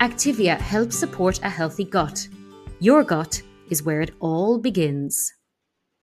Activia helps support a healthy gut. Your gut is where it all begins.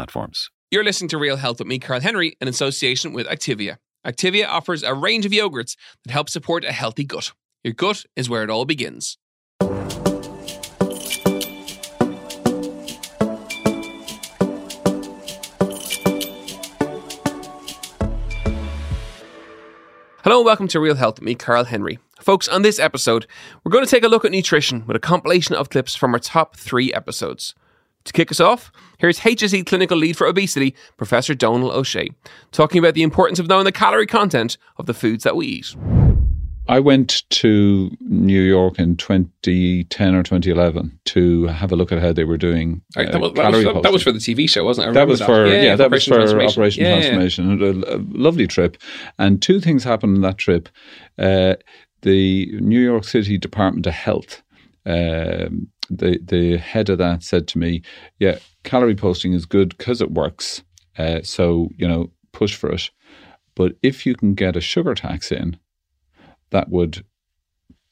platforms. You're listening to Real Health with me, Carl Henry, in association with Activia. Activia offers a range of yogurts that help support a healthy gut. Your gut is where it all begins. Hello and welcome to Real Health with me, Carl Henry. Folks, on this episode, we're going to take a look at nutrition with a compilation of clips from our top 3 episodes. To kick us off, here's HSE Clinical Lead for Obesity, Professor Donal O'Shea, talking about the importance of knowing the calorie content of the foods that we eat. I went to New York in 2010 or 2011 to have a look at how they were doing calorie posting. That was for the TV show, wasn't it? That was for Operation Transformation. A lovely trip. And 2 things happened on that trip. The New York City Department of Health, the head of that said to me, yeah, calorie posting is good because it works. So, push for it. But if you can get a sugar tax in, that would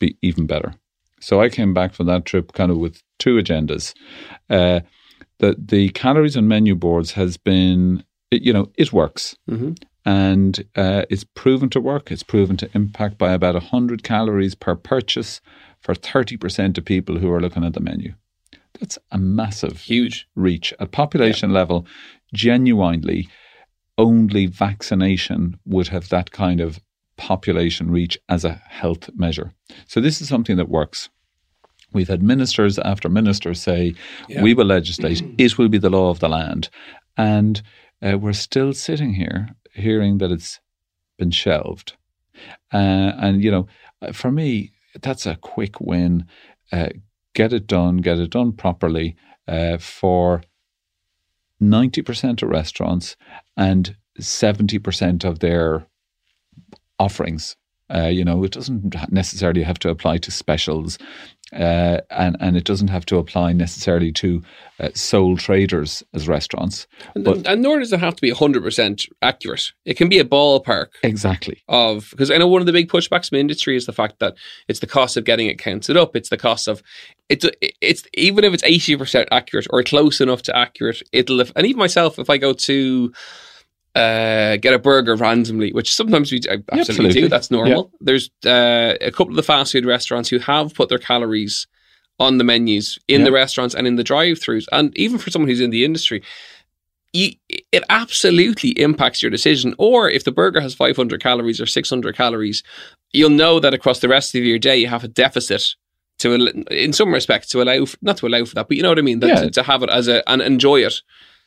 be even better. So I came back from that trip kind of with 2 agendas. That the calories on menu boards has been, it works. Mm-hmm. And it's proven to work. It's proven to impact by about 100 calories per purchase for 30% of people who are looking at the menu. That's a massive, huge reach. At population level, genuinely, only vaccination would have that kind of population reach as a health measure. So this is something that works. We've had ministers after ministers say, we will legislate, it will be the law of the land. And we're still sitting here hearing that it's been shelved. For me, that's a quick win. Get it done properly for 90% of restaurants and 70% of their offerings. It doesn't necessarily have to apply to specials and it doesn't have to apply necessarily to sole traders as restaurants. And nor does it have to be 100% accurate. It can be a ballpark. Exactly. Because I know one of the big pushbacks in the industry is the fact that it's the cost of getting it counted up. It's the cost of... It's even if it's 80% accurate or close enough to accurate, it'll... And even myself, if I go to... get a burger randomly, which sometimes we absolutely do. That's normal. Yeah. There's a couple of the fast food restaurants who have put their calories on the menus in the restaurants and in the drive-thrus. And even for someone who's in the industry, it absolutely impacts your decision. Or if the burger has 500 calories or 600 calories, you'll know that across the rest of your day, you have a deficit in some respects, not to allow for that, but you know what I mean? To have it as and enjoy it.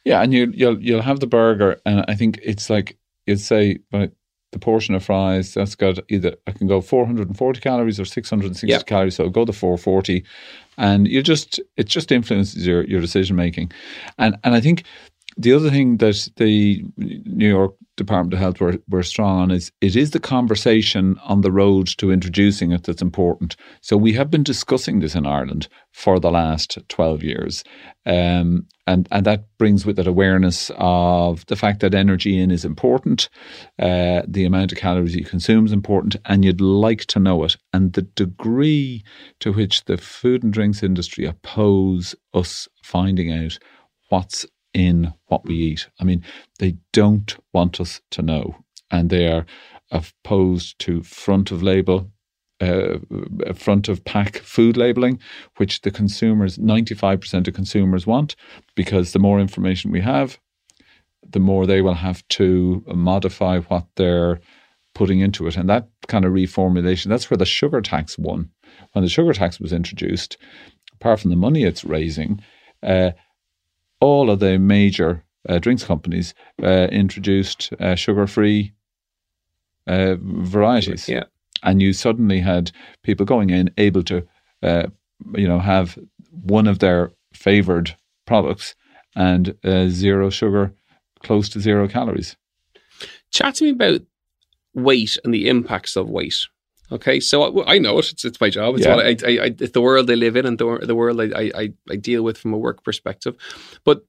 Yeah, and you'll have the burger, and I think it's like you'd say, right, the portion of fries that's got either I can go 440 calories or 660 calories, so I'll go to 440, and it just influences your decision making, and I think the other thing that the New York Department of Health were strong on is it is the conversation on the road to introducing it that's important. So we have been discussing this in Ireland for the last 12 years. And that brings with it awareness of the fact that energy in is important, the amount of calories you consume is important, and you'd like to know it. And the degree to which the food and drinks industry oppose us finding out what's in what we eat. I mean, they don't want us to know, and they are opposed to front of label front of pack food labelling, which the consumers, 95% of consumers want, because the more information we have, the more they will have to modify what they're putting into it. And that kind of reformulation, that's where the sugar tax won. When the sugar tax was introduced, apart from the money it's raising, all of the major drinks companies introduced sugar-free varieties. Yeah. And you suddenly had people going in, able to, have one of their favoured products and zero sugar, close to zero calories. Chat to me about weight and the impacts of weight. Okay, so I know it. It's my job. It's, what it's the world I live in and the world I deal with from a work perspective. But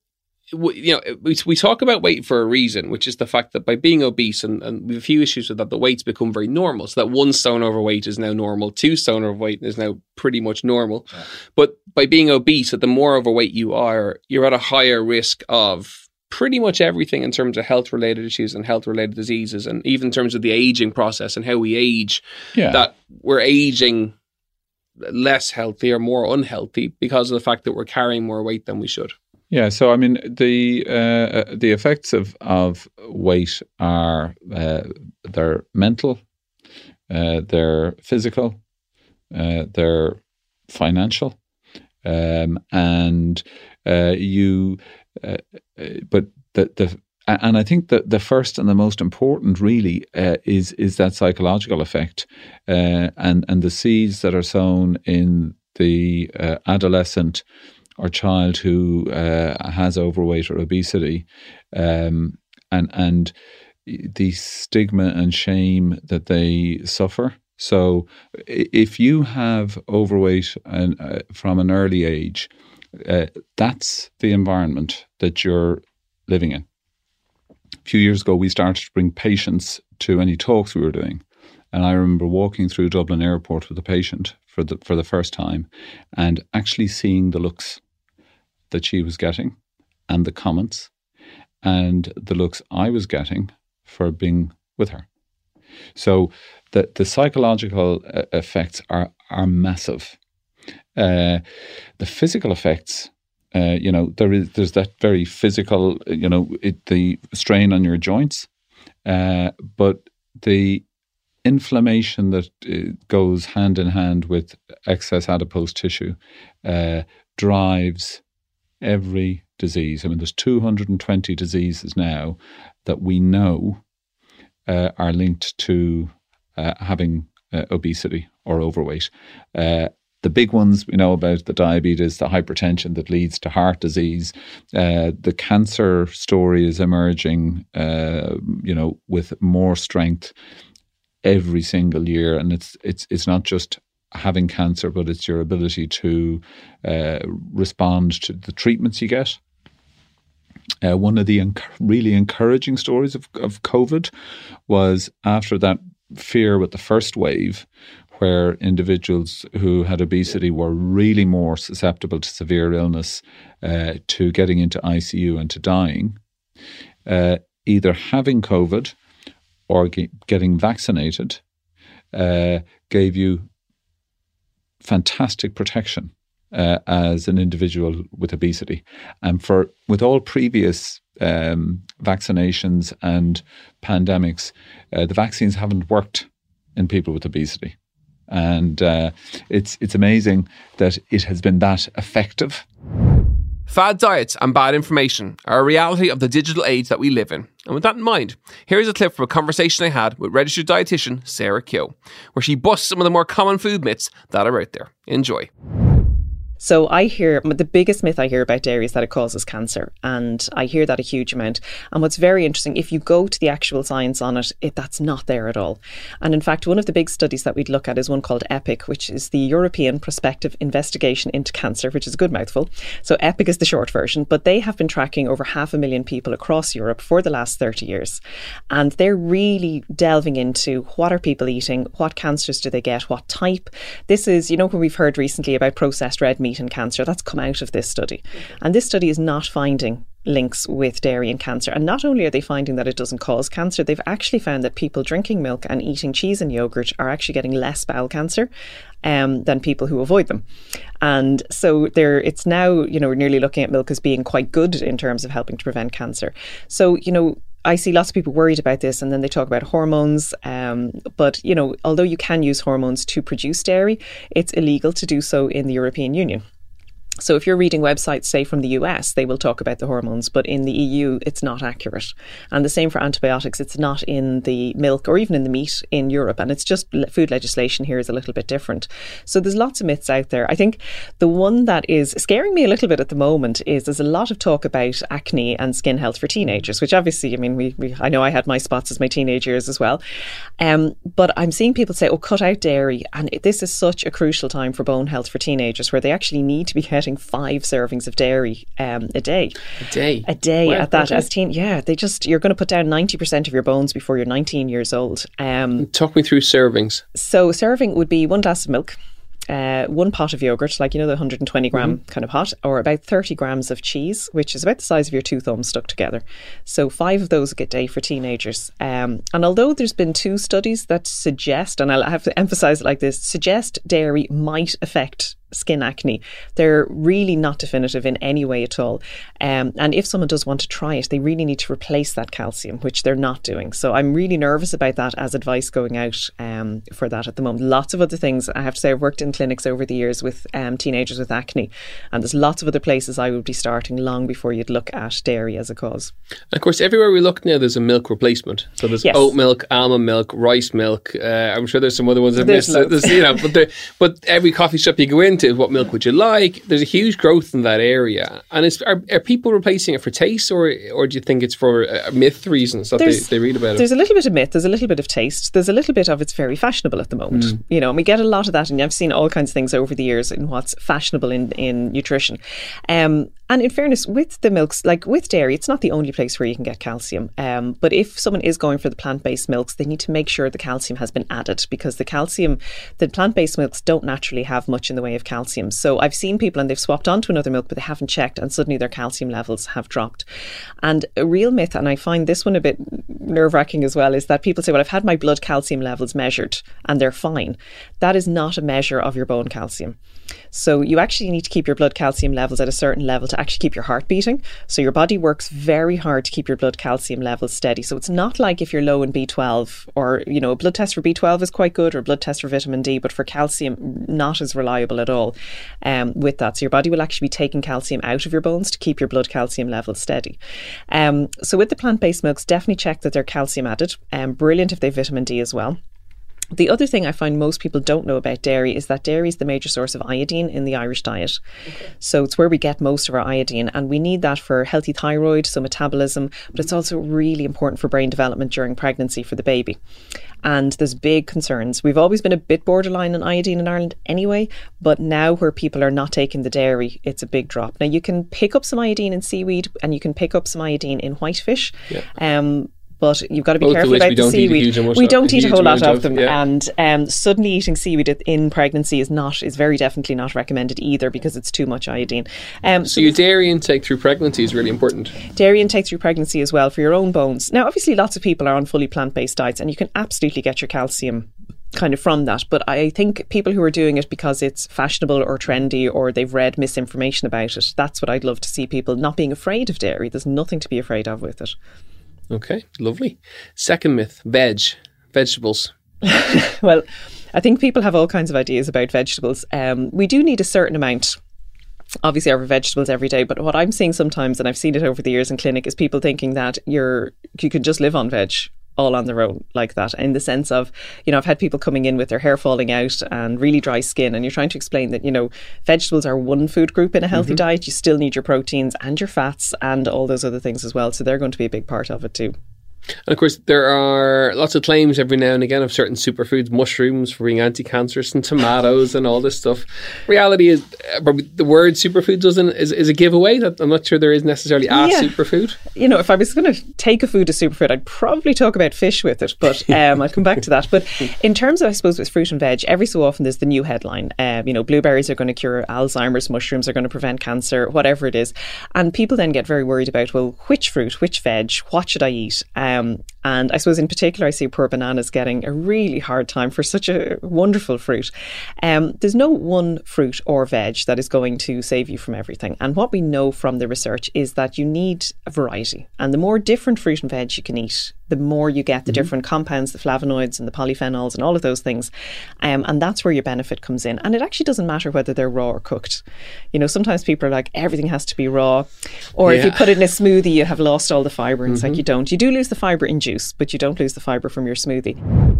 we talk about weight for a reason, which is the fact that by being obese, and we have a few issues with that, the weight's become very normal. So that 1 stone overweight is now normal. 2 stone overweight is now pretty much normal. Yeah. But by being obese, the more overweight you are, you're at a higher risk of pretty much everything in terms of health-related issues and health-related diseases, and even in terms of the aging process and how we age, that we're aging less healthy or more unhealthy because of the fact that we're carrying more weight than we should. Yeah, so I mean, the effects of weight are, they're mental, they're physical, they're financial, and you... but the and I think that the first and the most important really is that psychological effect, and the seeds that are sown in the adolescent or child who has overweight or obesity, and the stigma and shame that they suffer. So if you have overweight and from an early age, that's the environment that you're living in. A few years ago, we started to bring patients to any talks we were doing. And I remember walking through Dublin Airport with a patient for the first time and actually seeing the looks that she was getting and the comments and the looks I was getting for being with her. So the psychological effects are massive. The physical effects, there's that very physical, the strain on your joints, but the inflammation that goes hand in hand with excess adipose tissue drives every disease. I mean, there's 220 diseases now that we know are linked to having obesity or overweight. The big ones we know about, the diabetes, the hypertension that leads to heart disease. The cancer story is emerging, with more strength every single year. And it's not just having cancer, but it's your ability to respond to the treatments you get. One of the really encouraging stories of COVID was after that fear with the first wave, where individuals who had obesity were really more susceptible to severe illness, to getting into ICU and to dying, either having COVID or getting vaccinated gave you fantastic protection as an individual with obesity. And with all previous vaccinations and pandemics, the vaccines haven't worked in people with obesity. And it's amazing that it has been that effective. Fad diets and bad information are a reality of the digital age that we live in. And with that in mind, here's a clip from a conversation I had with registered dietitian Sarah Keogh, where she busts some of the more common food myths that are out there. Enjoy. So the biggest myth I hear about dairy is that it causes cancer. And I hear that a huge amount. And what's very interesting, if you go to the actual science on it, that's not there at all. And in fact, one of the big studies that we'd look at is one called EPIC, which is the European Prospective Investigation into Cancer, which is a good mouthful. So EPIC is the short version, but they have been tracking over 500,000 people across Europe for the last 30 years. And they're really delving into what are people eating, what cancers do they get, what type. This is, when we've heard recently about processed red meat, meat and cancer. That's come out of this study. And this study is not finding links with dairy and cancer. And not only are they finding that it doesn't cause cancer, they've actually found that people drinking milk and eating cheese and yogurt are actually getting less bowel cancer than people who avoid them. And so it's now, you know, we're nearly looking at milk as being quite good in terms of helping to prevent cancer. So, you know, I see lots of people worried about this, and then they talk about hormones. But, you know, although you can use hormones to produce dairy, it's illegal to do so in the European Union. So if you're reading websites, say, from the US, they will talk about the hormones, but in the EU, it's not accurate. And the same for antibiotics. It's not in the milk or even in the meat in Europe. And it's just food legislation here is a little bit different. So there's lots of myths out there. I think the one that is scaring me a little bit at the moment is there's a lot of talk about acne and skin health for teenagers, which obviously, I mean, I know I had my spots as my teenage years as well. But I'm seeing people say, oh, cut out dairy. And this is such a crucial time for bone health for teenagers, where they actually need to be getting 5 servings of dairy a day. You're going to put down 90% of your bones before you're 19 years old. Talk me through servings. So serving would be 1 glass of milk, 1 pot of yogurt, like, you know, the 120 gram kind of pot, or about 30 grams of cheese, which is about the size of your 2 thumbs stuck together. So 5 of those a day for teenagers. And although there's been 2 studies that suggest, and I'll have to emphasize it like this, suggest dairy might affect skin acne, they're really not definitive in any way at all. And if someone does want to try it, they really need to replace that calcium, which they're not doing. So I'm really nervous about that as advice going out for that at the moment. Lots of other things. I have to say, I've worked in clinics over the years with teenagers with acne, and there's lots of other places I would be starting long before you'd look at dairy as a cause. And of course, everywhere we look now, there's a milk replacement. So there's oat milk, almond milk, rice milk. I'm sure there's some other ones I've missed. But every coffee shop you go into, what milk would you like? There's a huge growth in that area. And are people replacing it for taste, or do you think it's for myth reasons that they read about it? There's a little bit of myth, there's a little bit of taste, there's a little bit of it's very fashionable at the moment. You know, and we get a lot of that, and I've seen all kinds of things over the years in what's fashionable in nutrition. And in fairness, with the milks, like with dairy, it's not the only place where you can get calcium. But if someone is going for the plant-based milks, they need to make sure the calcium has been added, because the plant-based milks don't naturally have much in the way of calcium. So I've seen people and they've swapped onto another milk, but they haven't checked, and suddenly their calcium levels have dropped. And a real myth, and I find this one a bit nerve-wracking as well, is that people say, well, I've had my blood calcium levels measured and they're fine. That is not a measure of your bone calcium. So you actually need to keep your blood calcium levels at a certain level to actually keep your heart beating. So your body works very hard to keep your blood calcium levels steady. So it's not like if you're low in B12, or, you know, a blood test for B12 is quite good, or a blood test for vitamin D, but for calcium, not as reliable at all with that. So your body will actually be taking calcium out of your bones to keep your blood calcium levels steady. So with the plant-based milks, definitely check that they're calcium added. Brilliant if they've vitamin D as well. The other thing I find most people don't know about dairy is that dairy is the major source of iodine in the Irish diet. Okay. So it's where we get most of our iodine, and we need that for healthy thyroid, so metabolism, but it's also really important for brain development during pregnancy for the baby. And there's big concerns. We've always been a bit borderline on iodine in Ireland anyway, but now where people are not taking the dairy, it's a big drop. Now you can pick up some iodine in seaweed, and you can pick up some iodine in whitefish. Yeah. But you've got to be careful about the seaweed. We don't eat a whole lot of them. Yeah. And suddenly eating seaweed in pregnancy is very definitely not recommended either, because it's too much iodine. So your dairy intake through pregnancy is really important. Dairy intake through pregnancy as well for your own bones. Now, obviously, lots of people are on fully plant-based diets, and you can absolutely get your calcium kind of from that. But I think people who are doing it because it's fashionable or trendy, or they've read misinformation about it, that's what I'd love to see, people not being afraid of dairy. There's nothing to be afraid of with it. Okay, lovely. Second myth, vegetables. Well, I think people have all kinds of ideas about vegetables. We do need a certain amount, obviously, our vegetables every day. But what I'm seeing sometimes, and I've seen it over the years in clinic, is people thinking that you can just live on veg all on their own like that, in the sense of, you know, I've had people coming in with their hair falling out and really dry skin, and you're trying to explain that, you know, vegetables are one food group in a healthy diet. You still need your proteins and your fats and all those other things as well, so they're going to be a big part of it too. And of course, there are lots of claims every now and again of certain superfoods, mushrooms for being anti-cancerous, and tomatoes and all this stuff. Reality is, probably the word superfood is a giveaway that I'm not sure there is necessarily a superfood. You know, if I was going to take a food as superfood, I'd probably talk about fish with it, but I'll come back to that. But in terms of, I suppose, with fruit and veg, every so often there's the new headline, you know, blueberries are going to cure Alzheimer's, mushrooms are going to prevent cancer, whatever it is. And people then get very worried about, well, which fruit, which veg, what should I eat? And I suppose in particular, I see poor bananas getting a really hard time for such a wonderful fruit. There's no one fruit or veg that is going to save you from everything. And what we know from the research is that you need a variety. And the more different fruit and veg you can eat, the more you get the different compounds, the flavonoids and the polyphenols and all of those things. And that's where your benefit comes in. And it actually doesn't matter whether they're raw or cooked. You know, sometimes people are like, everything has to be raw. Or if you put it in a smoothie, you have lost all the fibre. And it's like, you don't. You do lose the fibre in juice, but you don't lose the fibre from your smoothie.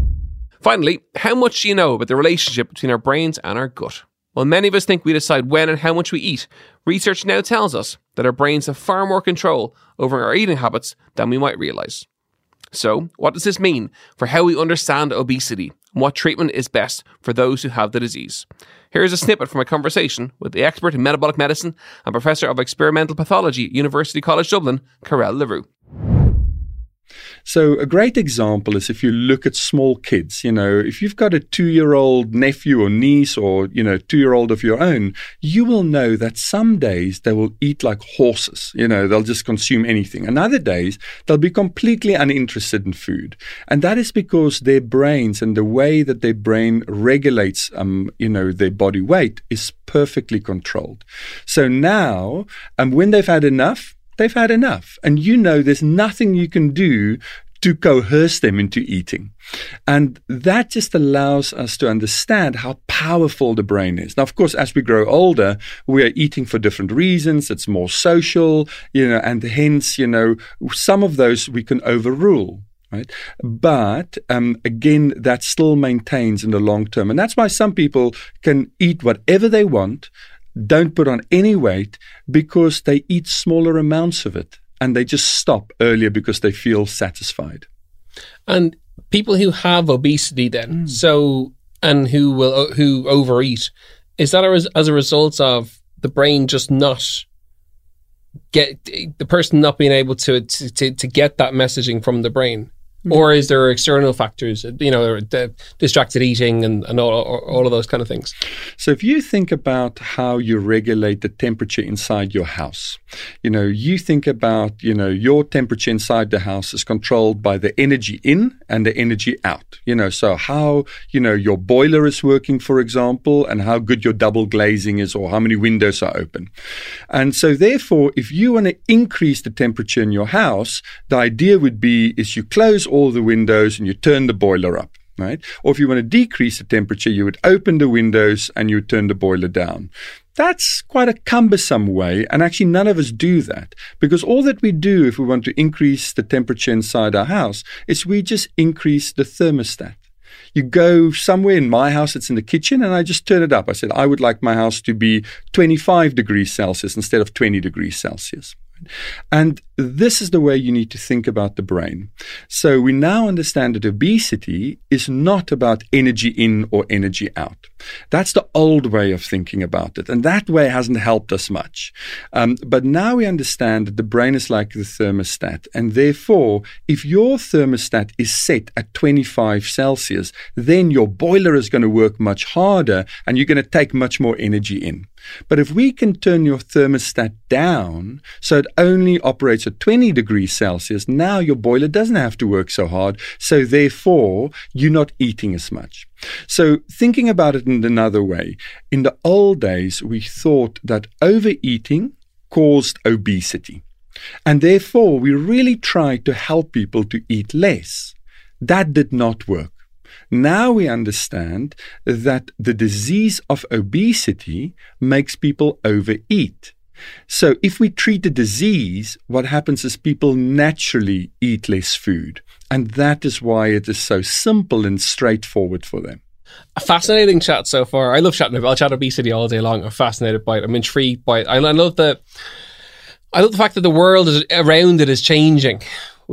Finally, how much do you know about the relationship between our brains and our gut? While many of us think we decide when and how much we eat, research now tells us that our brains have far more control over our eating habits than we might realise. So, what does this mean for how we understand obesity and what treatment is best for those who have the disease? Here's a snippet from a conversation with the expert in metabolic medicine and Professor of Experimental Pathology at University College Dublin, Carel le Roux. So a great example is if you look at small kids, you know, if you've got a 2-year-old nephew or niece or, you know, 2-year-old of your own, you will know that some days they will eat like horses, you know, they'll just consume anything. And other days they'll be completely uninterested in food. And that is because their brains and the way that their brain regulates, you know, their body weight is perfectly controlled. So now, when they've had enough, they've had enough. And you know there's nothing you can do to coerce them into eating. And that just allows us to understand how powerful the brain is. Now, of course, as we grow older, we are eating for different reasons. It's more social, you know, and hence, you know, some of those we can overrule. Right? But again, that still maintains in the long term. And that's why some people can eat whatever they want, don't put on any weight because they eat smaller amounts of it and they just stop earlier because they feel satisfied. And people who have obesity then, and who overeat, is that as a result of the brain just not get the person not being able to get that messaging from the brain? Or is there external factors, you know, distracted eating and all of those kind of things? So if you think about how you regulate the temperature inside your house, you know, you think about, you know, your temperature inside the house is controlled by the energy in and the energy out, you know, so how, you know, your boiler is working, for example, and how good your double glazing is or how many windows are open. And so therefore, if you want to increase the temperature in your house, the idea would be is you close all the windows and you turn the boiler up, right? Or if you want to decrease the temperature, you would open the windows and you turn the boiler down. That's quite a cumbersome way, and actually none of us do that, because all that we do if we want to increase the temperature inside our house is we just increase the thermostat. You go somewhere, in my house, it's in the kitchen, and I just turn it up. I said, I would like my house to be 25 degrees Celsius instead of 20 degrees Celsius. And this is the way you need to think about the brain. So we now understand that obesity is not about energy in or energy out. That's the old way of thinking about it. And that way hasn't helped us much. But now we understand that the brain is like the thermostat. And therefore, if your thermostat is set at 25 Celsius, then your boiler is going to work much harder and you're going to take much more energy in. But if we can turn your thermostat down so it only operates at 20 degrees Celsius, now your boiler doesn't have to work so hard. So therefore, you're not eating as much. So thinking about it in another way, in the old days, we thought that overeating caused obesity. And therefore, we really tried to help people to eat less. That did not work. Now we understand that the disease of obesity makes people overeat. So if we treat the disease, what happens is people naturally eat less food. And that is why it is so simple and straightforward for them. A fascinating chat so far. I love chatting about it. I'll chat obesity all day long. I'm fascinated by it. I'm intrigued by it. I love the fact that the world around it is changing,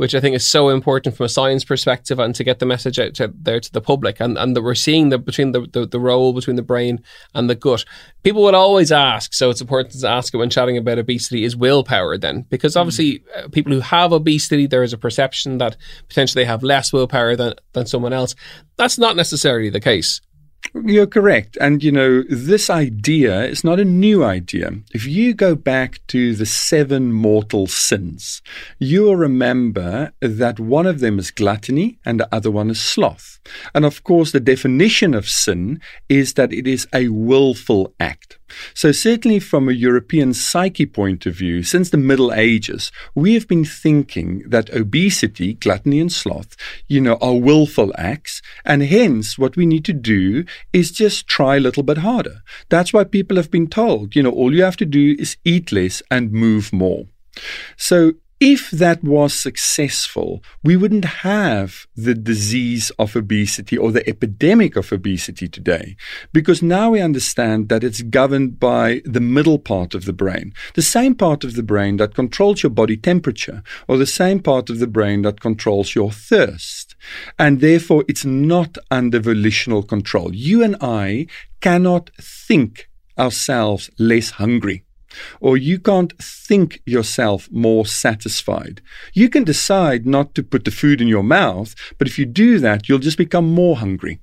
which I think is so important from a science perspective and to get the message out to the public. And that we're seeing the role between the brain and the gut. People would always ask, so it's important to ask it when chatting about obesity, is willpower then? Because obviously people who have obesity, there is a perception that potentially they have less willpower than someone else. That's not necessarily the case. You're correct. And, you know, this idea is not a new idea. If you go back to the 7 mortal sins, you'll remember that one of them is gluttony and the other one is sloth. And, of course, the definition of sin is that it is a willful act. So certainly from a European psyche point of view, since the Middle Ages, we have been thinking that obesity, gluttony and sloth, you know, are willful acts. And hence what we need to do is just try a little bit harder. That's why people have been told, you know, all you have to do is eat less and move more. So if that was successful, we wouldn't have the disease of obesity or the epidemic of obesity today, because now we understand that it's governed by the middle part of the brain, the same part of the brain that controls your body temperature or the same part of the brain that controls your thirst. And therefore, it's not under volitional control. You and I cannot think ourselves less hungry. Or you can't think yourself more satisfied. You can decide not to put the food in your mouth, but if you do that, you'll just become more hungry.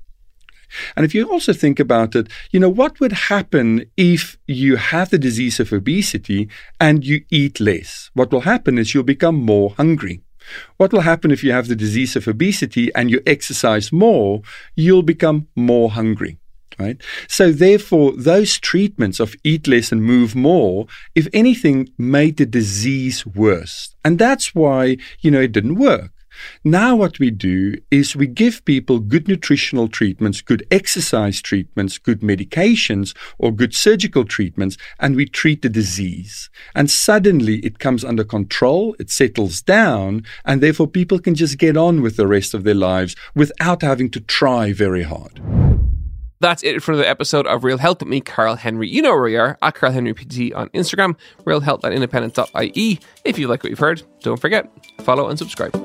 And if you also think about it, you know, what would happen if you have the disease of obesity and you eat less? What will happen is you'll become more hungry. What will happen if you have the disease of obesity and you exercise more? You'll become more hungry. Right? So therefore, those treatments of eat less and move more, if anything, made the disease worse. And that's why, you know, it didn't work. Now what we do is we give people good nutritional treatments, good exercise treatments, good medications or good surgical treatments, and we treat the disease. And suddenly it comes under control, it settles down, and therefore people can just get on with the rest of their lives without having to try very hard. That's it for the episode of Real Health with me, Carl Henry. You know where we are, at Carl Henry PT on Instagram, realhealth.independent.ie. If you like what you've heard, don't forget, follow and subscribe.